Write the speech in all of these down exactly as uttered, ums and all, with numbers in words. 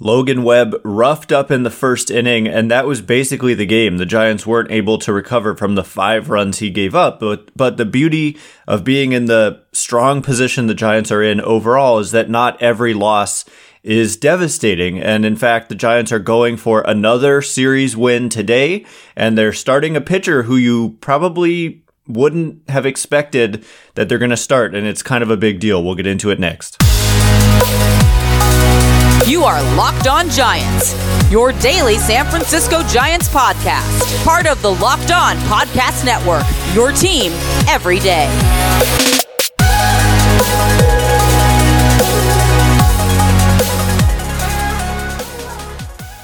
Logan Webb roughed up in the first inning, and that was basically the game. The Giants weren't able to recover from the five runs he gave up, but, but the beauty of being in the strong position the Giants are in overall is that not every loss is devastating. And in fact, the Giants are going for another series win today, and they're starting a pitcher who you probably wouldn't have expected that they're going to start, and it's kind of a big deal. We'll get into it next. You are Locked On Giants, your daily San Francisco Giants podcast, part of the Locked On Podcast Network, your team every day.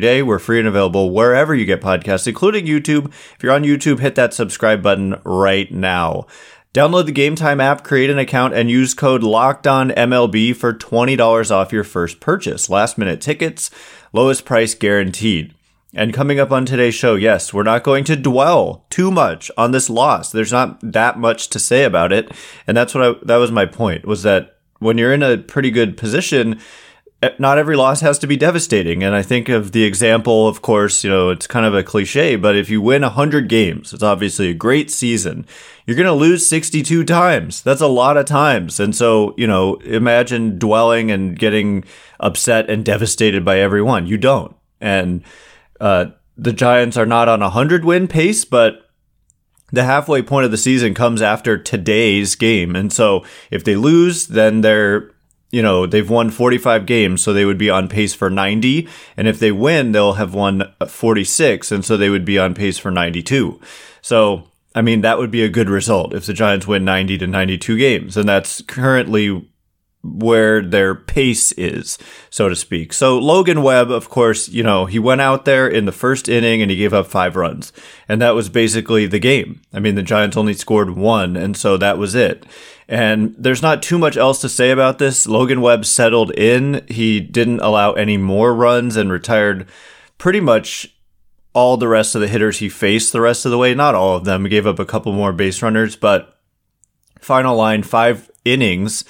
day. We're free and available wherever you get podcasts, including YouTube. If you're on YouTube, hit that subscribe button right now. Download the GameTime app, create an account, and use code LOCKEDONMLB for twenty dollars off your first purchase. Last-minute tickets, lowest price guaranteed. And coming up on today's show, yes, we're not going to dwell too much on this loss. There's not that much to say about it, and that's what I, that was my point, was that when you're in a pretty good position, not every loss has to be devastating. And I think of the example, of course, you know, it's kind of a cliche, but if you win one hundred games, it's obviously a great season. You're going to lose sixty-two times. That's a lot of times. And so, you know, imagine dwelling and getting upset and devastated by everyone. You don't. And Uh, the Giants are not on a one hundred win pace, but the halfway point of the season comes after today's game. And so if they lose, then they're, you know, they've won forty-five games, so they would be on pace for ninety. And if they win, they'll have won forty-six, and so they would be on pace for ninety-two. So, I mean, that would be a good result if the Giants win ninety to ninety-two games. And that's currently where their pace is, so to speak. So Logan Webb, of course, you know, he went out there in the first inning and he gave up five runs. And that was basically the game. I mean, the Giants only scored one, and so that was it. And there's not too much else to say about this. Logan Webb settled in. He didn't allow any more runs and retired pretty much all the rest of the hitters he faced the rest of the way. Not all of them. He gave up a couple more base runners, but final line, five innings.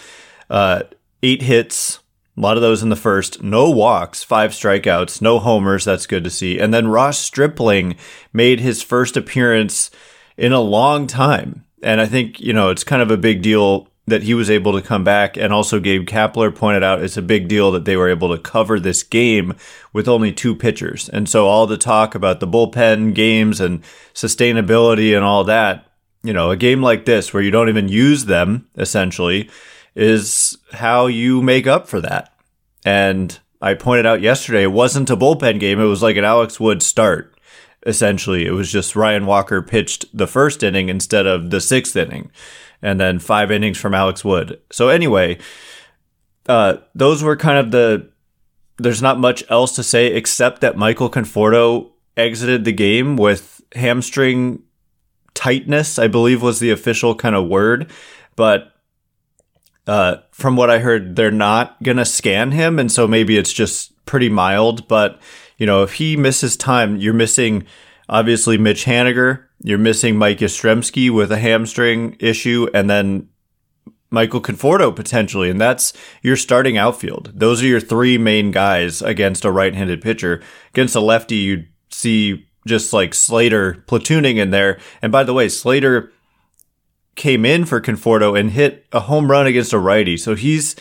Uh, eight hits, a lot of those in the first, no walks, five strikeouts, no homers. That's good to see. And then Ross Stripling made his first appearance in a long time. And I think, you know, it's kind of a big deal that he was able to come back. And also Gabe Kapler pointed out it's a big deal that they were able to cover this game with only two pitchers. And so all the talk about the bullpen games and sustainability and all that, you know, a game like this where you don't even use them, essentially, is how you make up for that. And I pointed out yesterday, it wasn't a bullpen game. It was like an Alex Wood start, essentially. It was just Ryan Walker pitched the first inning instead of the sixth inning, and then five innings from Alex Wood. So anyway, uh, those were kind of the, there's not much else to say except that Michael Conforto exited the game with hamstring tightness, I believe was the official kind of word. But Uh, from what I heard, they're not going to scan him. And so maybe it's just pretty mild. But, you know, if he misses time, you're missing, obviously, Mitch Haniger. You're missing Mike Yastrzemski with a hamstring issue. And then Michael Conforto, potentially. And that's your starting outfield. Those are your three main guys against a right-handed pitcher. Against a lefty, you see just like Slater platooning in there. And by the way, Slater came in for Conforto and hit a home run against a righty. So he's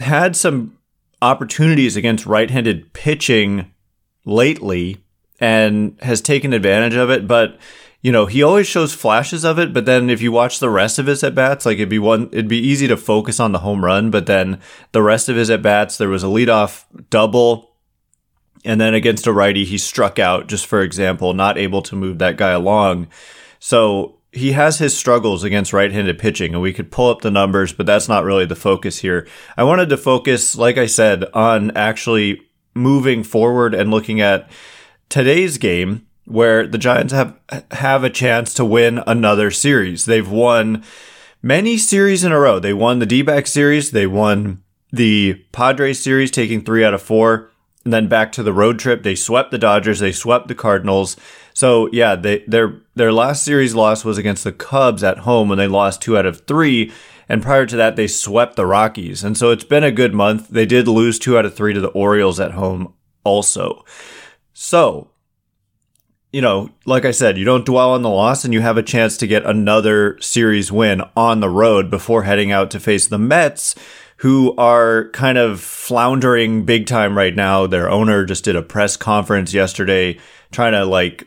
had some opportunities against right-handed pitching lately and has taken advantage of it. But, you know, he always shows flashes of it. But then if you watch the rest of his at-bats, like it'd be one, it'd be easy to focus on the home run. But then the rest of his at-bats, there was a leadoff double. And then against a righty, he struck out, just for example, not able to move that guy along. So he has his struggles against right-handed pitching, and we could pull up the numbers, but that's not really the focus here. I wanted to focus, like I said, on actually moving forward and looking at today's game, where the Giants have have a chance to win another series. They've won many series in a row. They won the D-backs series. They won the Padres series, taking three out of four. And then back to the road trip, they swept the Dodgers. They swept the Cardinals. So, yeah, they, their their last series loss was against the Cubs at home when they lost two out of three. And prior to that, they swept the Rockies. And so it's been a good month. They did lose two out of three to the Orioles at home also. So, you know, like I said, you don't dwell on the loss, and you have a chance to get another series win on the road before heading out to face the Mets, who are kind of floundering big time right now. Their owner just did a press conference yesterday trying to, like,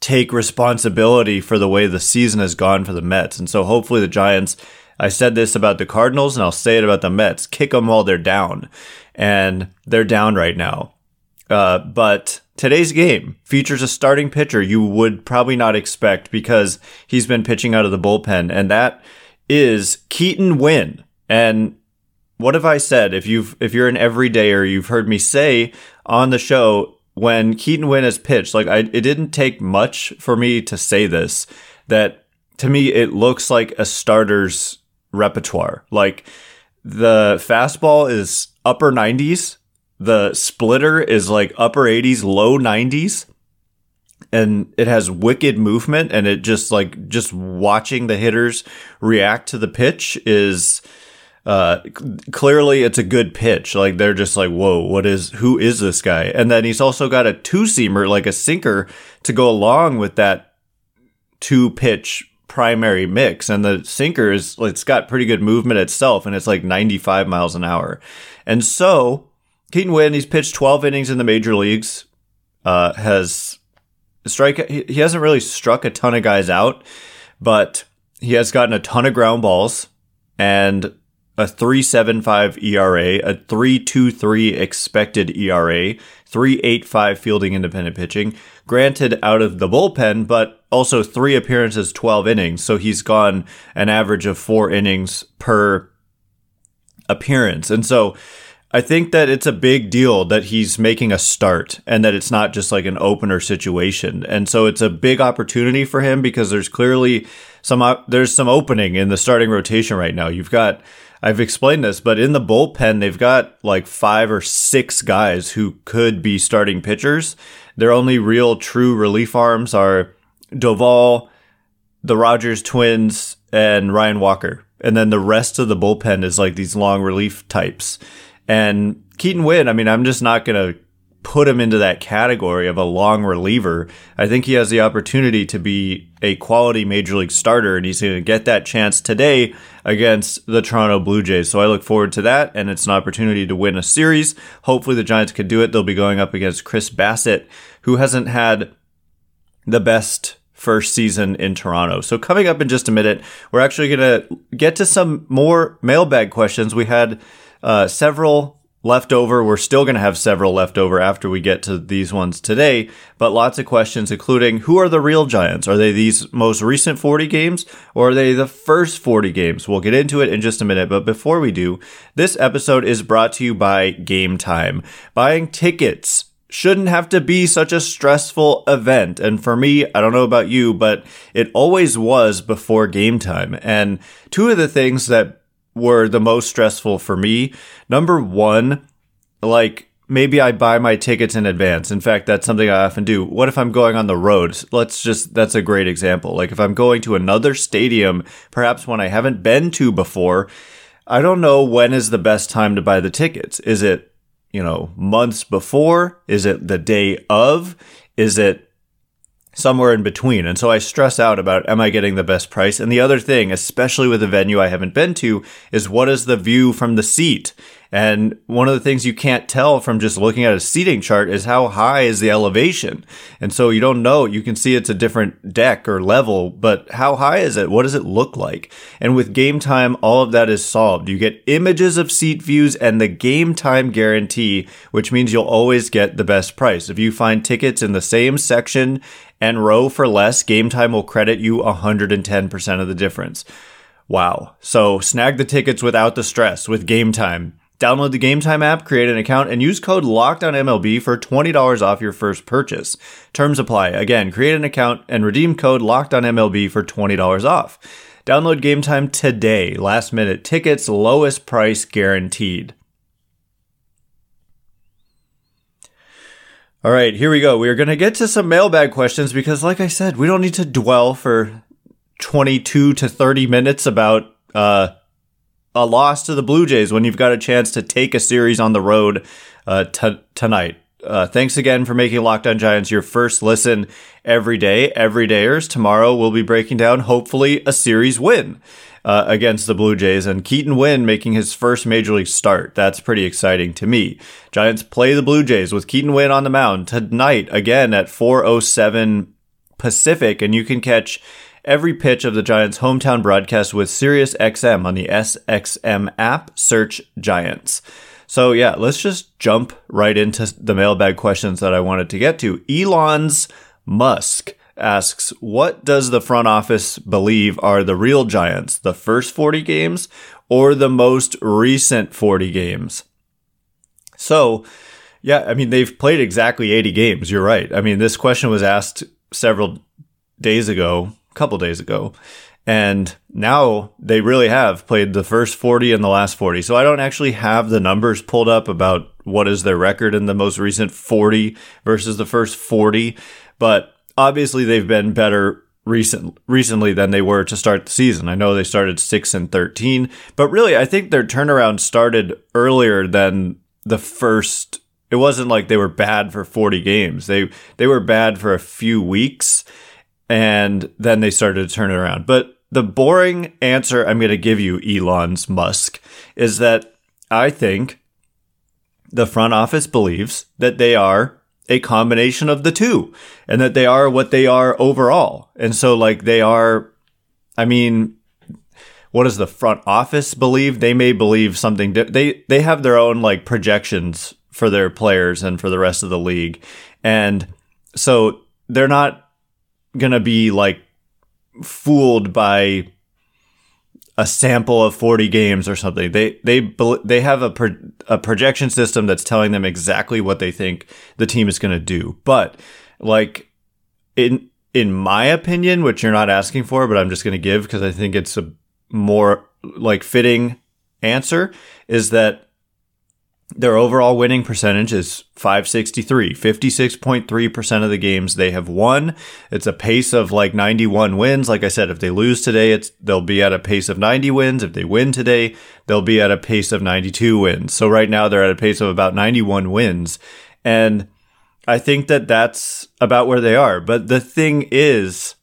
take responsibility for the way the season has gone for the Mets. And so hopefully the Giants, I said this about the Cardinals and I'll say it about the Mets, kick them while they're down. And they're down right now. Uh, but today's game features a starting pitcher you would probably not expect because he's been pitching out of the bullpen, and that is Keaton Winn. And what have I said? If you've if you're an everydayer, you've heard me say on the show when Keaton Winn has pitched, like I, it didn't take much for me to say this, that to me it looks like a starter's repertoire. Like the fastball is upper nineties. The splitter is like upper eighties, low nineties, and it has wicked movement, and it just like just watching the hitters react to the pitch is uh, clearly it's a good pitch. Like they're just like, whoa, what is who is this guy? And then he's also got a two-seamer, like a sinker, to go along with that two-pitch primary mix, and the sinker is it's got pretty good movement itself, and it's like ninety-five miles an hour, and so Keaton Winn, he's pitched twelve innings in the major leagues, uh, has strike. He, he hasn't really struck a ton of guys out, but he has gotten a ton of ground balls and a three point seven five E R A, a three point two three expected E R A, three point eight five fielding independent pitching, granted out of the bullpen, but also three appearances, twelve innings. So he's gone an average of four innings per appearance. And so I think that it's a big deal that he's making a start and that it's not just like an opener situation. And so it's a big opportunity for him because there's clearly some, there's some opening in the starting rotation right now. You've got, I've explained this, but in the bullpen, they've got like five or six guys who could be starting pitchers. Their only real true relief arms are Doval, the Rogers twins, and Ryan Walker. And then the rest of the bullpen is like these long relief types. And Keaton Winn, I mean, I'm just not going to put him into that category of a long reliever. I think he has the opportunity to be a quality major league starter, and he's going to get that chance today against the Toronto Blue Jays. So I look forward to that, and it's an opportunity to win a series. Hopefully the Giants could do it. They'll be going up against Chris Bassitt, who hasn't had the best first season in Toronto. So coming up in just a minute, we're actually going to get to some more mailbag questions. We had Uh, several left over. We're still going to have several left over after we get to these ones today, but lots of questions, including who are the real Giants? Are they these most recent forty games, or are they the first forty games? We'll get into it in just a minute, but before we do, this episode is brought to you by GameTime. Buying tickets shouldn't have to be such a stressful event, and for me, I don't know about you, but it always was before Game Time, and two of the things that were the most stressful for me. Number one, like maybe I buy my tickets in advance. In fact, that's something I often do. What if I'm going on the road? Let's just, that's a great example. Like if I'm going to another stadium, perhaps one I haven't been to before, I don't know when is the best time to buy the tickets. Is it, you know, months before? Is it the day of? Is it somewhere in between? And so I stress out about, am I getting the best price? And the other thing, especially with a venue I haven't been to, is what is the view from the seat? And one of the things you can't tell from just looking at a seating chart is how high is the elevation. And so you don't know. You can see it's a different deck or level, but how high is it? What does it look like? And with Game Time, all of that is solved. You get images of seat views and the Game Time guarantee, which means you'll always get the best price. If you find tickets in the same section and row for less, Game Time will credit you one hundred ten percent of the difference. Wow. So snag the tickets without the stress with Game Time. Download the GameTime app, create an account, and use code LOCKEDONMLB for twenty dollars off your first purchase. Terms apply. Again, create an account and redeem code LOCKEDONMLB for twenty dollars off. Download GameTime today. Last minute tickets, lowest price guaranteed. All right, here we go. We are going to get to some mailbag questions because, like I said, we don't need to dwell for twenty-two to thirty minutes about uh, a loss to the Blue Jays when you've got a chance to take a series on the road uh, t- tonight. Uh, thanks again for making Locked On Giants your first listen every day. Every dayers, tomorrow we'll be breaking down, hopefully, a series win uh, against the Blue Jays, and Keaton Winn making his first Major League start. That's pretty exciting to me. Giants play the Blue Jays with Keaton Winn on the mound tonight, again at four oh seven Pacific, and you can catch every pitch of the Giants' hometown broadcast with SiriusXM on the S X M app. Search Giants. So yeah, let's just jump right into the mailbag questions that I wanted to get to. Elon's Musk asks, what does the front office believe are the real Giants, the first forty games or the most recent forty games? So yeah, I mean, they've played exactly eighty games. You're right. I mean, this question was asked several days ago, a couple days ago. And now they really have played the first forty and the last forty. So I don't actually have the numbers pulled up about what is their record in the most recent forty versus the first forty. But obviously they've been better recent, recently than they were to start the season. I know they started six and thirteen, but really I think their turnaround started earlier than the first. It wasn't like they were bad for forty games. They, they were bad for a few weeks. And then they started to turn it around. But the boring answer I'm going to give you, Elon's Musk, is that I think the front office believes that they are a combination of the two and that they are what they are overall. And so, like, they are, I mean, what does the front office believe? They may believe something. They, they have their own, like, projections for their players and for the rest of the league. And so they're not gonna be like fooled by a sample of forty games or something. They they they have a pro, a projection system that's telling them exactly what they think the team is gonna do. But like in in my opinion, which you're not asking for, but I'm just gonna give because I think it's a more like fitting answer, is that their overall winning percentage is five sixty-three, fifty-six point three percent of the games they have won. It's a pace of like ninety-one wins. Like I said, if they lose today, it's they'll be at a pace of ninety wins. If they win today, they'll be at a pace of ninety-two wins. So right now they're at a pace of about ninety-one wins. And I think that that's about where they are. But the thing is,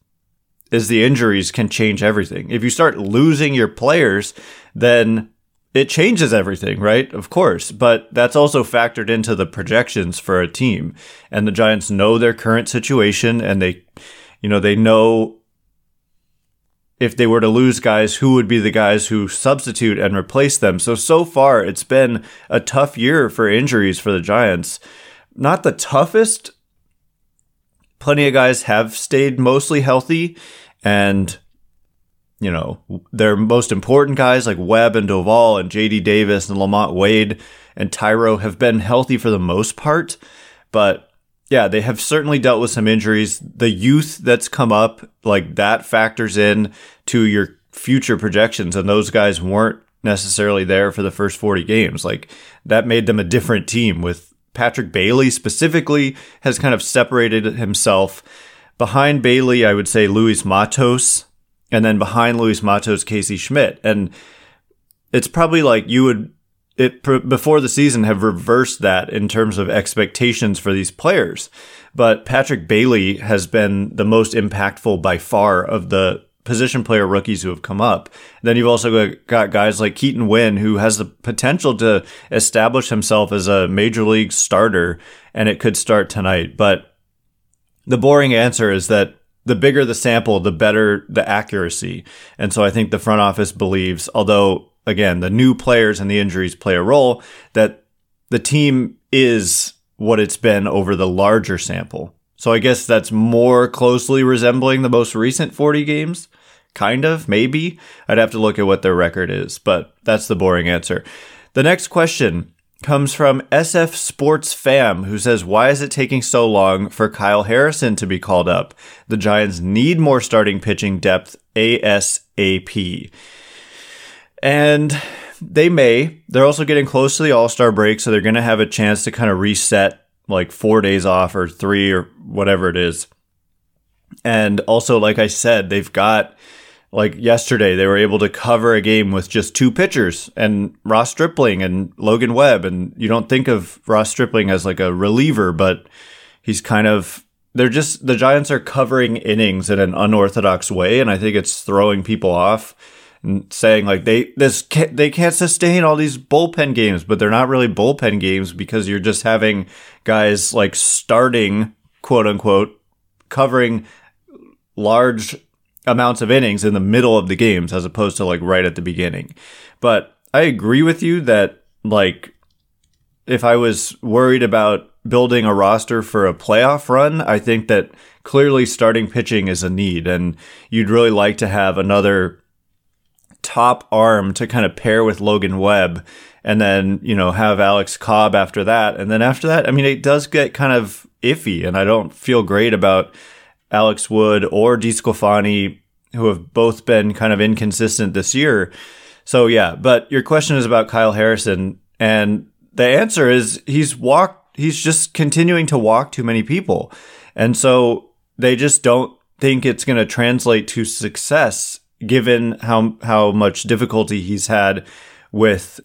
is the injuries can change everything. If you start losing your players, then it changes everything, right? Of course. But that's also factored into the projections for a team. And the Giants know their current situation, and they, you know, they know if they were to lose guys, who would be the guys who substitute and replace them. So, so far, it's been a tough year for injuries for the Giants. Not the toughest. Plenty of guys have stayed mostly healthy, and you know, their most important guys like Webb and Doval and J D. Davis and Lamont Wade and Tyro have been healthy for the most part. But yeah, they have certainly dealt with some injuries. The youth that's come up, like that factors in to your future projections. And those guys weren't necessarily there for the first forty games. Like that made them a different team. With Patrick Bailey specifically has kind of separated himself. Behind Bailey, I would say Luis Matos. And then behind Luis Matos, Casey Schmidt. And it's probably like you would, it pr- before the season, have reversed that in terms of expectations for these players. But Patrick Bailey has been the most impactful by far of the position player rookies who have come up. Then you've also got guys like Keaton Winn, who has the potential to establish himself as a major league starter, and it could start tonight. But the boring answer is that the bigger the sample, the better the accuracy. And so I think the front office believes, although, again, the new players and the injuries play a role, that the team is what it's been over the larger sample. So I guess that's more closely resembling the most recent forty games. Kind of, maybe. I'd have to look at what their record is, but that's the boring answer. The next question comes from S F Sports Fam, who says, why is it taking so long for Kyle Harrison to be called up? The Giants need more starting pitching depth ASAP. And they may. They're also getting close to the All-Star break, so they're going to have a chance to kind of reset, like four days off or three or whatever it is. And also, like I said, they've got, like yesterday, they were able to cover a game with just two pitchers and Ross Stripling and Logan Webb. And you don't think of Ross Stripling as like a reliever, but he's kind of, they're just, the Giants are covering innings in an unorthodox way. And I think it's throwing people off and saying like they, this can't, they can't sustain all these bullpen games, but they're not really bullpen games because you're just having guys like starting, quote unquote, covering large amounts of innings in the middle of the games as opposed to like right at the beginning. But I agree with you that like if I was worried about building a roster for a playoff run, I think that clearly starting pitching is a need and you'd really like to have another top arm to kind of pair with Logan Webb and then, you know, have Alex Cobb after that. And then after that, I mean, it does get kind of iffy and I don't feel great about Alex Wood or DeSclafani, who have both been kind of inconsistent this year. So yeah, but your question is about Kyle Harrison and the answer is he's walked, he's just continuing to walk too many people. And so they just don't think it's going to translate to success given how, how much difficulty he's had with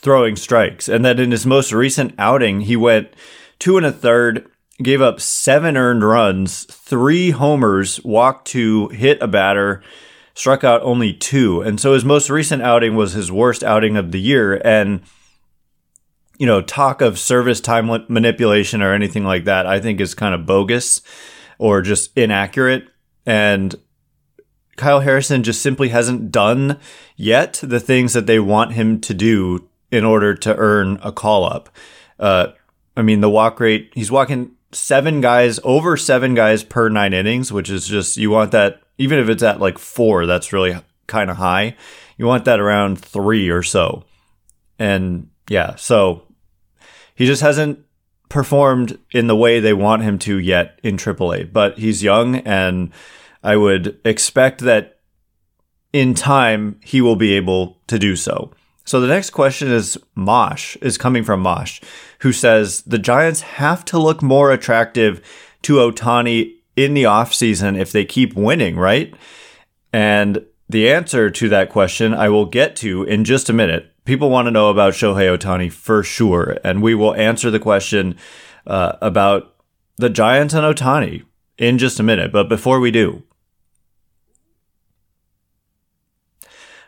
throwing strikes. And that in his most recent outing, he went two and a third, gave up seven earned runs, three homers, walked two, hit a batter, struck out only two. And so his most recent outing was his worst outing of the year. And, you know, talk of service time manipulation or anything like that, I think is kind of bogus or just inaccurate. And Kyle Harrison just simply hasn't done yet the things that they want him to do in order to earn a call up. Uh, I mean, the walk rate, he's walking seven guys, over seven guys per nine innings, which is just, you want that, even if it's at like four, that's really kind of high. You want that around three or so. And yeah, so he just hasn't performed in the way they want him to yet in triple A, but he's young and I would expect that in time he will be able to do so. So the next question is Mosh, is coming from Mosh, who says, the Giants have to look more attractive to Ohtani in the offseason if they keep winning, right? And the answer to that question I will get to in just a minute. People want to know about Shohei Ohtani for sure, and we will answer the question uh, about the Giants and Ohtani in just a minute. But before we do,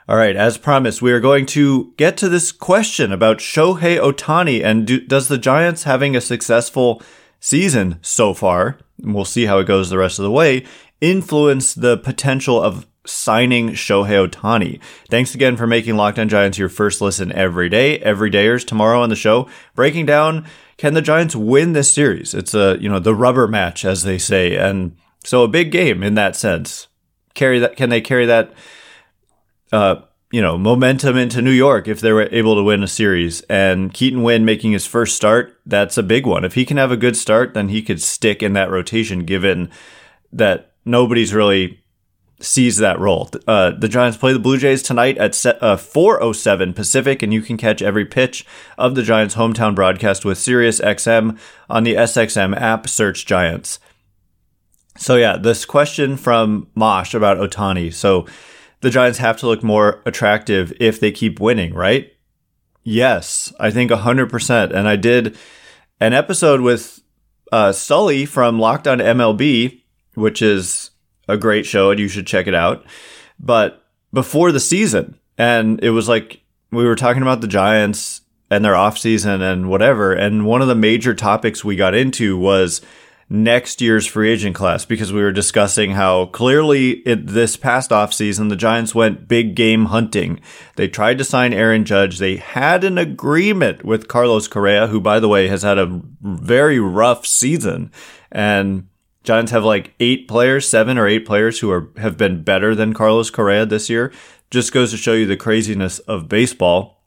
all right, as promised, we are going to get to this question about Shohei Ohtani and do, does the Giants having a successful season so far, and we'll see how it goes the rest of the way, influence the potential of signing Shohei Ohtani? Thanks again for making Locked On Giants your first listen every day. Every dayers tomorrow on the show, breaking down, can the Giants win this series? It's a, you know, the rubber match, as they say, and so a big game in that sense. Carry that? Can they carry that Uh, you know, momentum into New York if they were able to win a series? And Keaton Winn making his first start, that's a big one. If he can have a good start, then he could stick in that rotation given that nobody's really sees that role. Uh, the Giants play the Blue Jays tonight at four oh seven Pacific, and you can catch every pitch of the Giants' hometown broadcast with SiriusXM on the S X M app. Search Giants. So yeah, this question from Mosh about Ohtani. So the Giants have to look more attractive if they keep winning, right? Yes, I think one hundred percent. And I did an episode with uh, Sully from Locked On M L B, which is a great show and you should check it out, but before the season. And it was like we were talking about the Giants and their offseason and whatever. And one of the major topics we got into was next year's free agent class, because we were discussing how clearly it, this past offseason, the Giants went big game hunting. They tried to sign Aaron Judge. They had an agreement with Carlos Correa, who, by the way, has had a very rough season. And Giants have like eight players, seven or eight players who are have been better than Carlos Correa this year. Just goes to show you the craziness of baseball.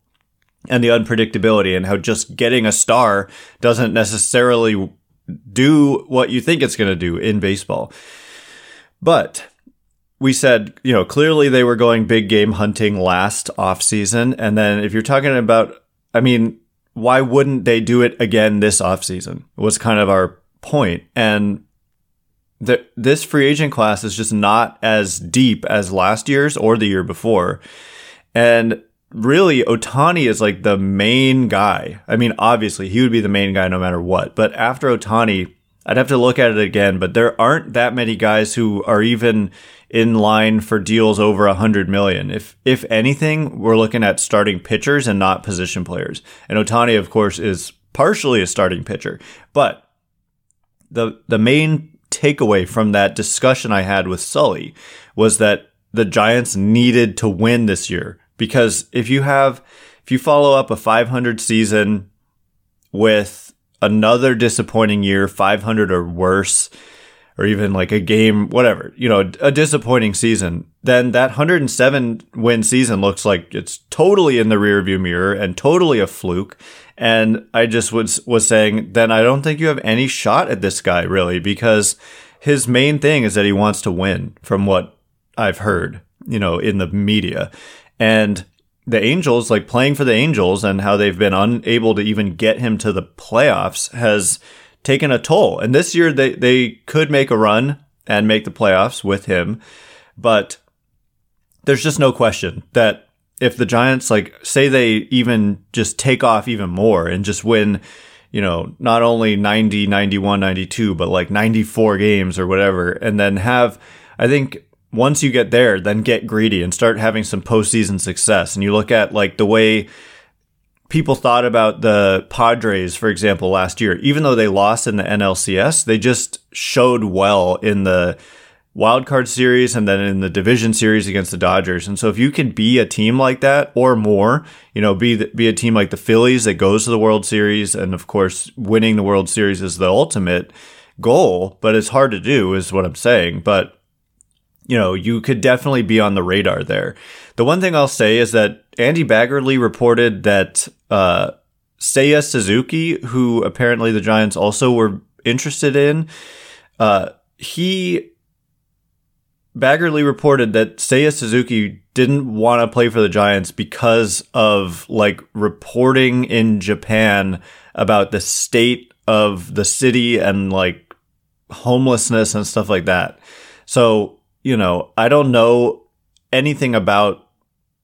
and the unpredictability, and how just getting a star doesn't necessarily do what you think it's going to do in baseball. But we said, you know, clearly they were going big game hunting last offseason. And then if you're talking about, I mean, why wouldn't they do it again this offseason was kind of our point. And the, this free agent class is just not as deep as last year's or the year before. And really, Ohtani is like the main guy. I mean, obviously, he would be the main guy no matter what. But after Ohtani, I'd have to look at it again. But there aren't that many guys who are even in line for deals over one hundred million dollars. If if anything, we're looking at starting pitchers and not position players. And Ohtani, of course, is partially a starting pitcher. But the the main takeaway from that discussion I had with Sully was that the Giants needed to win this year. Because if you have, if you follow up a five hundred season with another disappointing year, five hundred or worse, or even like a game, whatever, you know, a disappointing season, then that one hundred seven win season looks like it's totally in the rearview mirror and totally a fluke. And I just was, was saying, then I don't think you have any shot at this guy really, because his main thing is that he wants to win from what I've heard, you know, in the media. And the Angels, like playing for the Angels and how they've been unable to even get him to the playoffs has taken a toll. And this year they, they could make a run and make the playoffs with him. But there's just no question that if the Giants, like, say they even just take off even more and just win, you know, not only ninety, ninety-one, ninety-two, but like ninety-four games or whatever, and then have, I think, once you get there, then get greedy and start having some postseason success. And you look at like the way people thought about the Padres, for example, last year. Even though they lost in the N L C S, they just showed well in the wild card series and then in the division series against the Dodgers. And so if you can be a team like that or more, you know, be the, be a team like the Phillies that goes to the World Series, and of course winning the World Series is the ultimate goal, but it's hard to do is what I'm saying. But you know, you could definitely be on the radar there. The one thing I'll say is that Andy Baggerly reported that uh, Seiya Suzuki, who apparently the Giants also were interested in, uh, he, Baggerly reported that Seiya Suzuki didn't want to play for the Giants because of like reporting in Japan about the state of the city and like homelessness and stuff like that. So, you know, I don't know anything about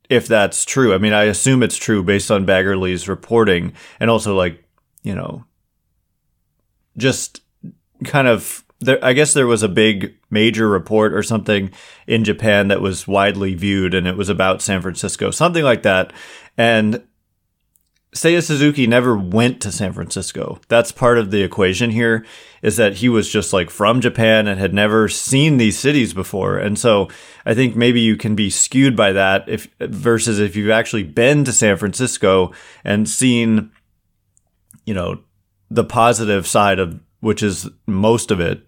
if that's true. I mean, I assume it's true based on Baggerly's reporting, and also like, you know, just kind of there. I guess there was a big major report or something in Japan that was widely viewed, and it was about San Francisco, something like that. And Seiya Suzuki never went to San Francisco. That's part of the equation here, is that he was just like from Japan and had never seen these cities before. And so I think maybe you can be skewed by that if versus if you've actually been to San Francisco and seen, you know, the positive side of, which is most of it,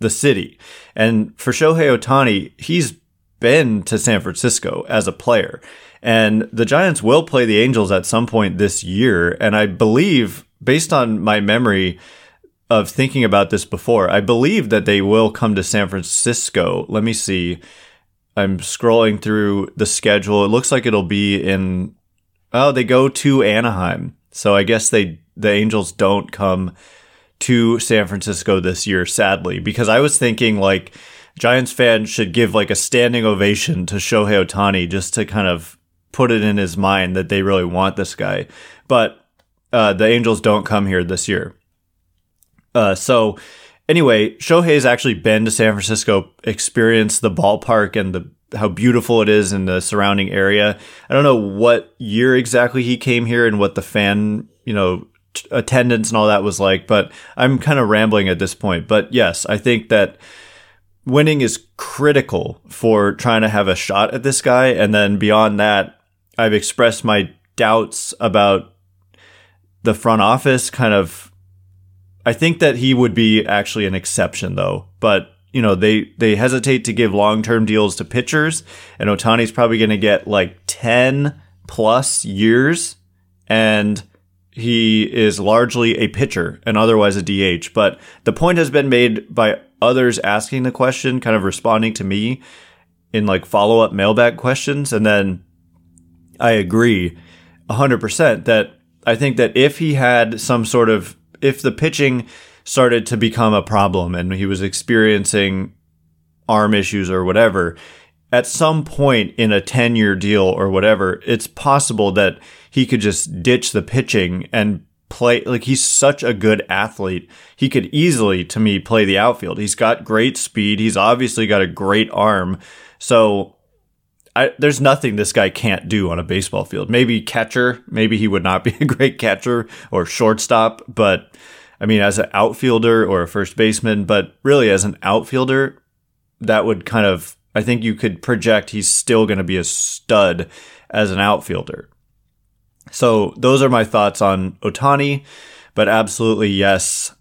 the city. And for Shohei Ohtani, he's been to San Francisco as a player. And the Giants will play the Angels at some point this year. And I believe, based on my memory of thinking about this before, I believe that they will come to San Francisco. Let me see. I'm scrolling through the schedule. It looks like it'll be in, oh, they go to Anaheim. So I guess they the Angels don't come to San Francisco this year, sadly, because I was thinking like Giants fans should give like a standing ovation to Shohei Ohtani just to kind of put it in his mind that they really want this guy. But uh, the Angels don't come here this year. Uh, so anyway, Shohei's actually been to San Francisco, experienced the ballpark and the how beautiful it is in the surrounding area. I don't know what year exactly he came here and what the fan, you know, t- attendance and all that was like, but I'm kind of rambling at this point. But yes, I think that winning is critical for trying to have a shot at this guy. And then beyond that, I've expressed my doubts about the front office kind of. I think that he would be actually an exception, though. But, you know, they, they hesitate to give long-term deals to pitchers. And Ohtani's probably going to get like ten plus years and he is largely a pitcher and otherwise a D H. But the point has been made by others asking the question, kind of responding to me in like follow-up mailbag questions. And then I agree one hundred percent that I think that if he had some sort of, if the pitching started to become a problem and he was experiencing arm issues or whatever, at some point in a ten-year deal or whatever, it's possible that he could just ditch the pitching and play. Like, he's such a good athlete. He could easily, to me, play the outfield. He's got great speed. He's obviously got a great arm. So I, there's nothing this guy can't do on a baseball field. Maybe catcher. Maybe he would not be a great catcher or shortstop. But, I mean, as an outfielder or a first baseman, but really as an outfielder, that would kind of, I think you could project he's still going to be a stud as an outfielder. So those are my thoughts on Ohtani, but absolutely, yes,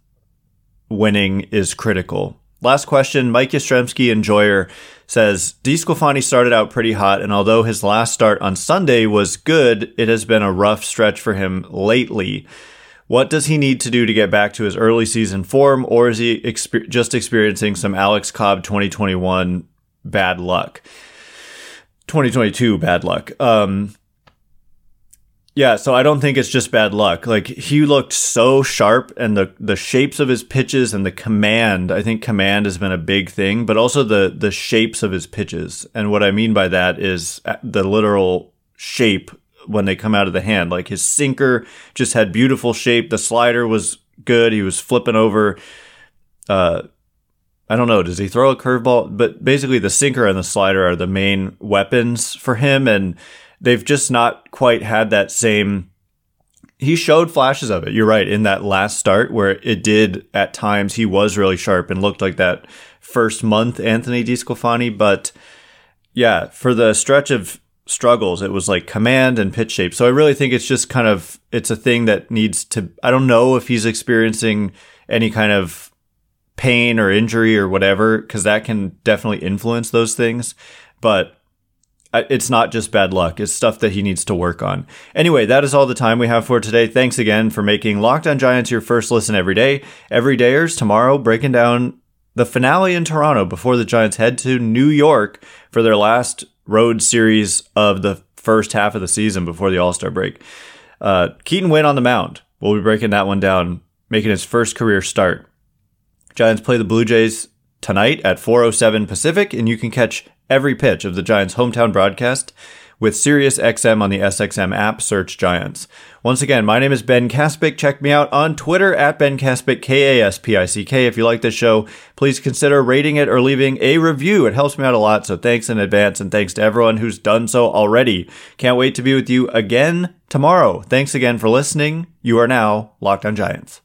winning is critical. Last question, Mike Yastrzemski in Joyer says, DeSclafani started out pretty hot, and although his last start on Sunday was good, it has been a rough stretch for him lately. What does he need to do to get back to his early season form, or is he exp- just experiencing some Alex Cobb twenty twenty-one bad luck? twenty twenty-two bad luck. Um, yeah, so I don't think it's just bad luck. Like, he looked so sharp, and the, the shapes of his pitches and the command, I think command has been a big thing, but also the, the shapes of his pitches. And what I mean by that is the literal shape when they come out of the hand. Like, his sinker just had beautiful shape. The slider was good. He was flipping over. Uh, I don't know. Does he throw a curveball? But basically the sinker and the slider are the main weapons for him. And they've just not quite had that same. He showed flashes of it. You're right. In that last start where it did at times, he was really sharp and looked like that first month Anthony DeSclafani. But yeah, for the stretch of struggles, it was like command and pitch shape. So I really think it's just kind of, it's a thing that needs to, I don't know if he's experiencing any kind of pain or injury or whatever, because that can definitely influence those things. But it's not just bad luck. It's stuff that he needs to work on. Anyway, that is all the time we have for today. Thanks again for making Locked On Giants your first listen every day. Every dayers tomorrow, breaking down the finale in Toronto before the Giants head to New York for their last road series of the first half of the season before the All-Star break. Uh, Keaton Winn on the mound. We'll be breaking that one down, making his first career start. Giants play the Blue Jays tonight at four oh seven Pacific, and you can catch every pitch of the Giants' hometown broadcast with SiriusXM on the S X M app. Search Giants. Once again, my name is Ben Kaspik. Check me out on Twitter at Ben Kaspik, K A S P I C K. If you like this show, please consider rating it or leaving a review. It helps me out a lot, so thanks in advance, and thanks to everyone who's done so already. Can't wait to be with you again tomorrow. Thanks again for listening. You are now Locked On Giants.